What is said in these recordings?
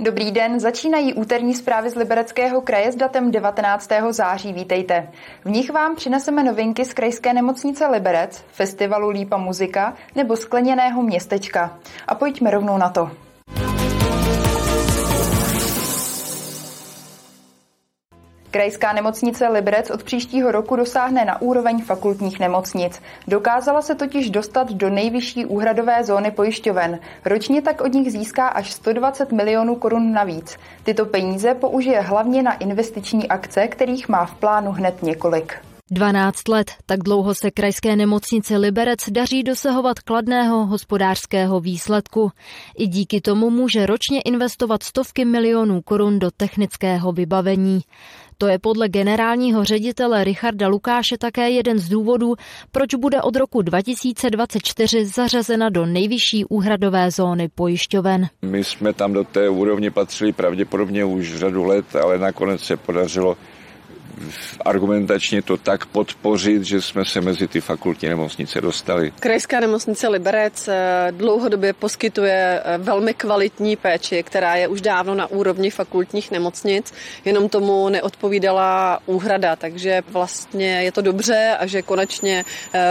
Dobrý den, začínají úterní zprávy z Libereckého kraje s datem 19. září. Vítejte. V nich vám přineseme novinky z Krajské nemocnice Liberec, festivalu Lípa Musica nebo Skleněného městečka. A pojďme rovnou na to. Krajská nemocnice Liberec od příštího roku dosáhne na úroveň fakultních nemocnic. Dokázala se totiž dostat do nejvyšší úhradové zóny pojišťoven. Ročně tak od nich získá až 120 milionů korun navíc. Tyto peníze použije hlavně na investiční akce, kterých má v plánu hned několik. 12 let, tak dlouho se Krajské nemocnici Liberec daří dosahovat kladného hospodářského výsledku. I díky tomu může ročně investovat stovky milionů korun do technického vybavení. To je podle generálního ředitele Richarda Lukáše také jeden z důvodů, proč bude od roku 2024 zařazena do nejvyšší úhradové zóny pojišťoven. My jsme tam do té úrovně patřili pravděpodobně už řadu let, ale nakonec se podařilo argumentačně to tak podpořit, že jsme se mezi ty fakultní nemocnice dostali. Krajská nemocnice Liberec dlouhodobě poskytuje velmi kvalitní péči, která je už dávno na úrovni fakultních nemocnic, jenom tomu neodpovídala úhrada, takže vlastně je to dobře a že konečně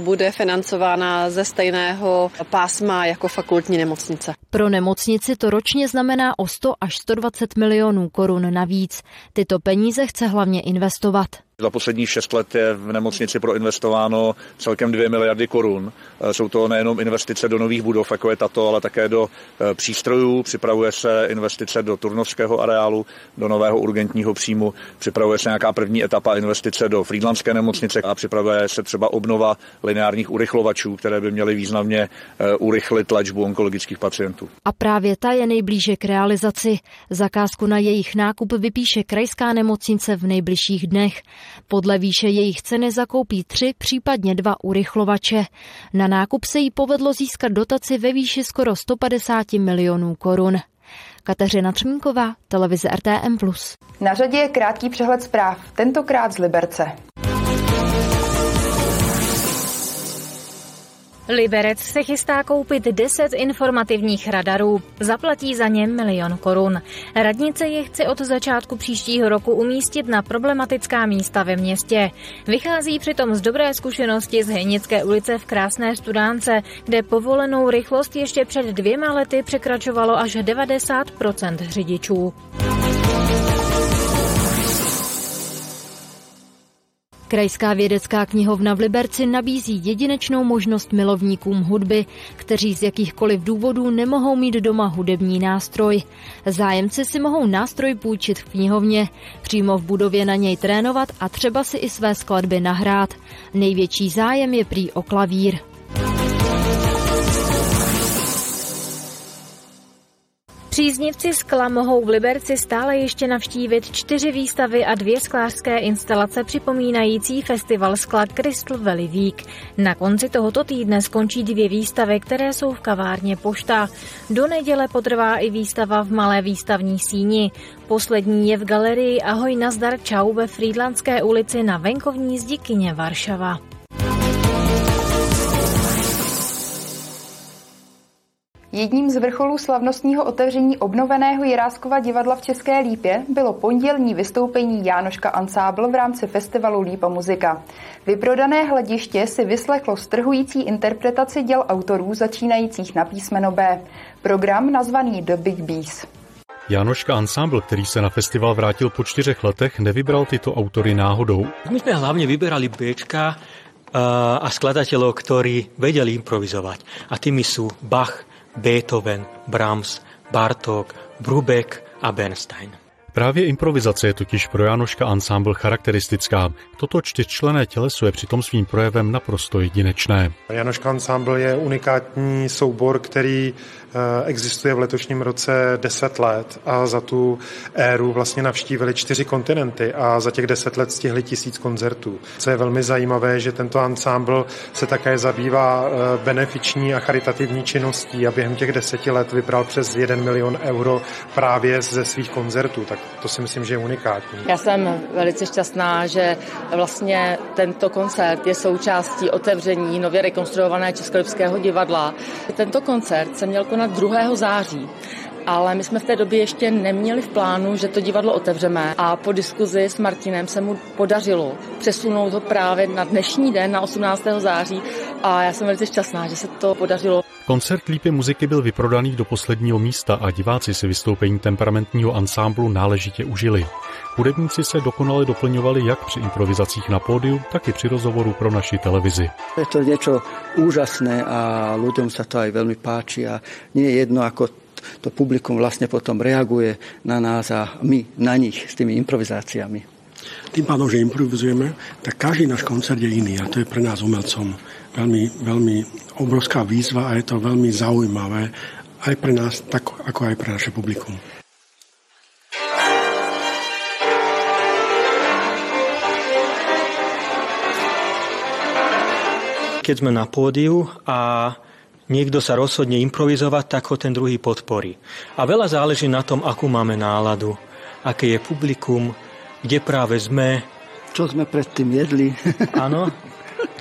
bude financována ze stejného pásma jako fakultní nemocnice. Pro nemocnici to ročně znamená o 100 až 120 milionů korun navíc. Tyto peníze chce hlavně investovat. Za posledních 6 let je v nemocnici proinvestováno celkem 2 miliardy korun. Jsou to nejenom investice do nových budov, jako je tato, ale také do přístrojů. Připravuje se investice do turnovského areálu, do nového urgentního příjmu. Připravuje se nějaká první etapa investice do frýdlantské nemocnice a připravuje se třeba obnova lineárních urychlovačů, které by měly významně urychlit léčbu onkologických pacientů. A právě ta je nejblíže k realizaci. Zakázku na jejich nákup vypíše Krajská nemocnice v nejbližších dnech. Podle výše jejich ceny zakoupí 3, případně 2 urychlovače. Na nákup se jí povedlo získat dotaci ve výši skoro 150 milionů korun. Kateřina Třemínková, televize RTM+. Na řadě je krátký přehled zpráv, tentokrát z Liberce. Liberec se chystá koupit 10 informativních radarů. Zaplatí za ně milion korun. Radnice je chce od začátku příštího roku umístit na problematická místa ve městě. Vychází přitom z dobré zkušenosti z Hejnické ulice v Krásné Studánce, kde povolenou rychlost ještě před 2 lety překračovalo až 90% řidičů. Krajská vědecká knihovna v Liberci nabízí jedinečnou možnost milovníkům hudby, kteří z jakýchkoliv důvodů nemohou mít doma hudební nástroj. Zájemci si mohou nástroj půjčit v knihovně, přímo v budově na něj trénovat a třeba si i své skladby nahrát. Největší zájem je prý o klavír. Příznivci skla mohou v Liberci stále ještě navštívit 4 výstavy a 2 sklářské instalace připomínající festival skla Crystal Valley Week. Na konci tohoto týdne skončí 2 výstavy, které jsou v kavárně Pošta. Do neděle potrvá i výstava v Malé výstavní síni. Poslední je v galerii Ahoj nazdar čau ve Frýdlantské ulici na venkovní zdi kině Varšava. Jedním z vrcholů slavnostního otevření obnoveného Jiráskova divadla v České Lípě bylo pondělní vystoupení Janoska Ensemble v rámci festivalu Lípa Musica. Vyprodané hlediště si vyslechlo strhující interpretaci děl autorů začínajících na písmeno B. Program nazvaný The Big Bees. Janoska Ensemble, který se na festival vrátil po 4 letech, nevybral tyto autory náhodou. My jsme hlavně vyberali Bčka a skladateľov, ktorí vedeli improvizovať. A tými sú Bach, Beethoven, Brahms, Bartók, Brubeck a Bernstein. Právě improvizace je totiž pro Janoska Ensemble charakteristická. Toto 4členné těleso je přitom svým projevem naprosto jedinečné. Janoska Ensemble je unikátní soubor, který existuje v letošním roce 10 let a za tu éru vlastně navštívili 4 kontinenty a za těch 10 let stihli 1000 koncertů. Co je velmi zajímavé, že tento ensemble se také zabývá benefiční a charitativní činností a během těch 10 let vybral přes 1 milion euro právě ze svých koncertů. Tak to si myslím, že je unikátní. Já jsem velice šťastná, že vlastně tento koncert je součástí otevření nově rekonstruované Českolipského divadla. Tento koncert se měl konat 2. září. ale my jsme v té době ještě neměli v plánu, že to divadlo otevřeme a po diskuzi s Martinem se mu podařilo přesunout ho právě na dnešní den, na 18. září a já jsem velice šťastná, že se to podařilo. Koncert Lípy Musicy byl vyprodaný do posledního místa a diváci si vystoupení temperamentního ansámblu náležitě užili. Hudebníci se dokonale doplňovali jak při improvizacích na pódiu, tak i při rozhovoru pro naši televizi. Je to něco úžasné a lidem se to aj velmi páči a nie je jedno, ako to publikum vlastně potom reaguje na nás a my na nich s tými improvizáciami. Tým pádom, že improvizujeme, tak každý náš koncert je jiný a to je pro nás umelcom velmi, velmi obrovská výzva a je to velmi zaujímavé aj pre nás, tak ako aj pre naše publikum. Keď sme na pódiu a niekto sa rozhodne improvizovať, tak ho ten druhý podporí. A veľa záleží na tom, akú máme náladu, aké je publikum, kde práve sme. Čo sme predtým jedli. Áno.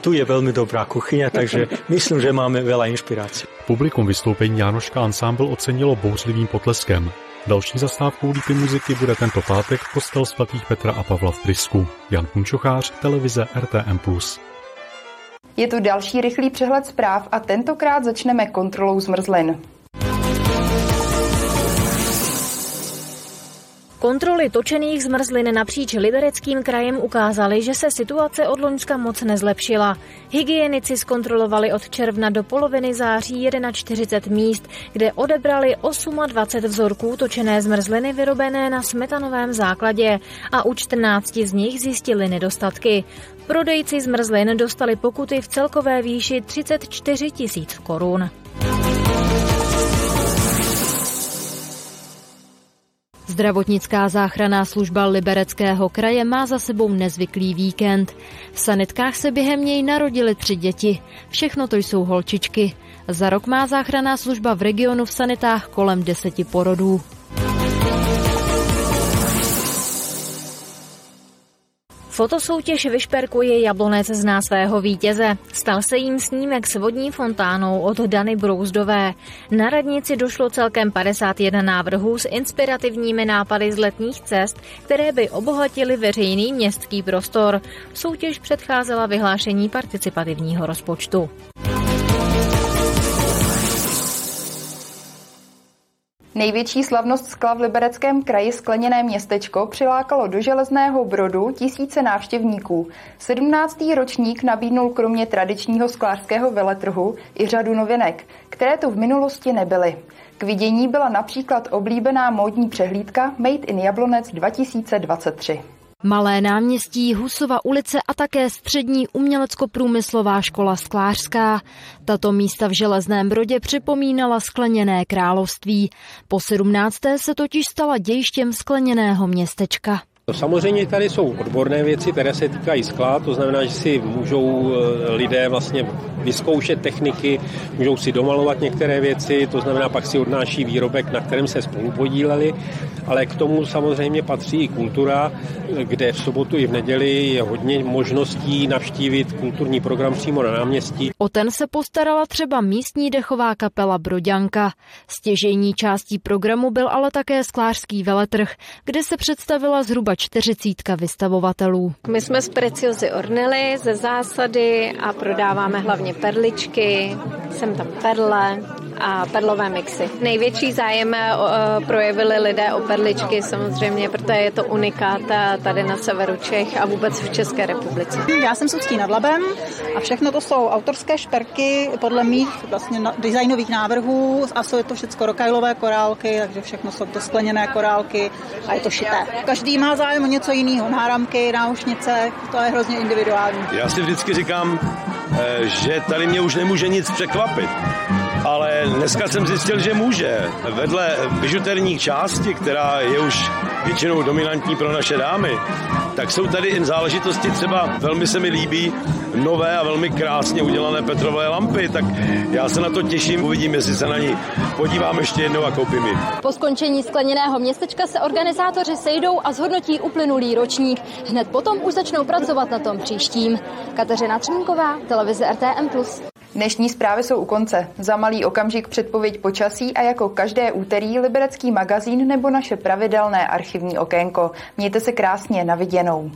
Tu je velmi dobrá kuchyňa, takže myslím, že máme veľa inspirací. Publikum vystoupení Janoška Ensemble ocenilo bouřlivým potleskem. Další zastávkou Lípy Musicy bude tento pátek kostel svatých Petra a Pavla v Prysku. Jan Kunčochář, televize RTM+. Je tu další rychlý přehled zpráv a tentokrát začneme kontrolou zmrzlin. Kontroly točených zmrzlin napříč Libereckým krajem ukázaly, že se situace od loňska moc nezlepšila. Hygienici zkontrolovali od června do poloviny září 41 míst, kde odebrali 28 vzorků točené zmrzliny vyrobené na smetanovém základě a u 14 z nich zjistili nedostatky. Prodejci zmrzlin dostali pokuty v celkové výši 34 tisíc korun. Zdravotnická záchranná služba Libereckého kraje má za sebou nezvyklý víkend. V sanitkách se během něj narodily 3 děti. Všechno to jsou holčičky. Za rok má záchranná služba v regionu v sanitách kolem 10 porodů. Fotosoutěž vyšperkuje Jablonec zná svého vítěze. Stal se jím snímek s vodní fontánou od Dany Brouzdové. Na radnici došlo celkem 51 návrhů s inspirativními nápady z letních cest, které by obohatily veřejný městský prostor. Soutěž předcházela vyhlášení participativního rozpočtu. Největší slavnost skla v Libereckém kraji Skleněné městečko přilákalo do Železného Brodu tisíce návštěvníků. 17. ročník nabídnul kromě tradičního sklářského veletrhu i řadu novinek, které tu v minulosti nebyly. K vidění byla například oblíbená módní přehlídka Made in Jablonec 2023. Malé náměstí, Husova ulice a také střední umělecko-průmyslová škola sklářská. Tato místa v Železném Brodě připomínala Skleněné království. Po 17. se totiž stala dějištěm Skleněného městečka. Samozřejmě tady jsou odborné věci, které se týkají skla, to znamená, že si můžou lidé vlastně vyzkoušet techniky, můžou si domalovat některé věci, to znamená, pak si odnáší výrobek, na kterém se spolupodíleli, ale k tomu samozřejmě patří i kultura, kde v sobotu i v neděli je hodně možností navštívit kulturní program přímo na náměstí. O ten se postarala třeba místní dechová kapela Broďanka. Stěžejní částí programu byl ale také sklářský veletrh, kde se představila zhruba 40 vystavovatelů. My jsme z Preciosy Ornely, ze zásady a prodáváme hlavně perličky, jsem tam perle a perlové mixy. Největší zájem projevili lidé o perličky samozřejmě, protože je to unikát tady na severu Čech a vůbec v České republice. Já jsem Suctí nad Labem a všechno to jsou autorské šperky podle mých vlastně designových návrhů a jsou to všechno rokailové korálky, takže všechno jsou to skleněné korálky a je to šité. Každý má zájem o něco jiného, náramky, náušnice, to je hrozně individuální. Já si vždycky říkám, že tady mě už nemůže nic překvapit, ale dneska jsem zjistil, že může. Vedle bižuterní části, která je už většinou dominantní pro naše dámy, tak jsou tady i záležitosti, třeba velmi se mi líbí nové a velmi krásně udělané Petrové lampy, tak já se na to těším, uvidím, jestli se na ní podívám ještě jednou a koupím ji. Po skončení Skleněného městečka se organizátoři sejdou a zhodnotí uplynulý ročník. Hned potom už začnou pracovat na tom příštím. Kateřina Třemínková, televize RTM+. Dnešní zprávy jsou u konce. Za malý okamžik předpověď počasí a jako každé úterý Liberecký magazín nebo naše pravidelné archivní okénko. Mějte se krásně, na viděnou.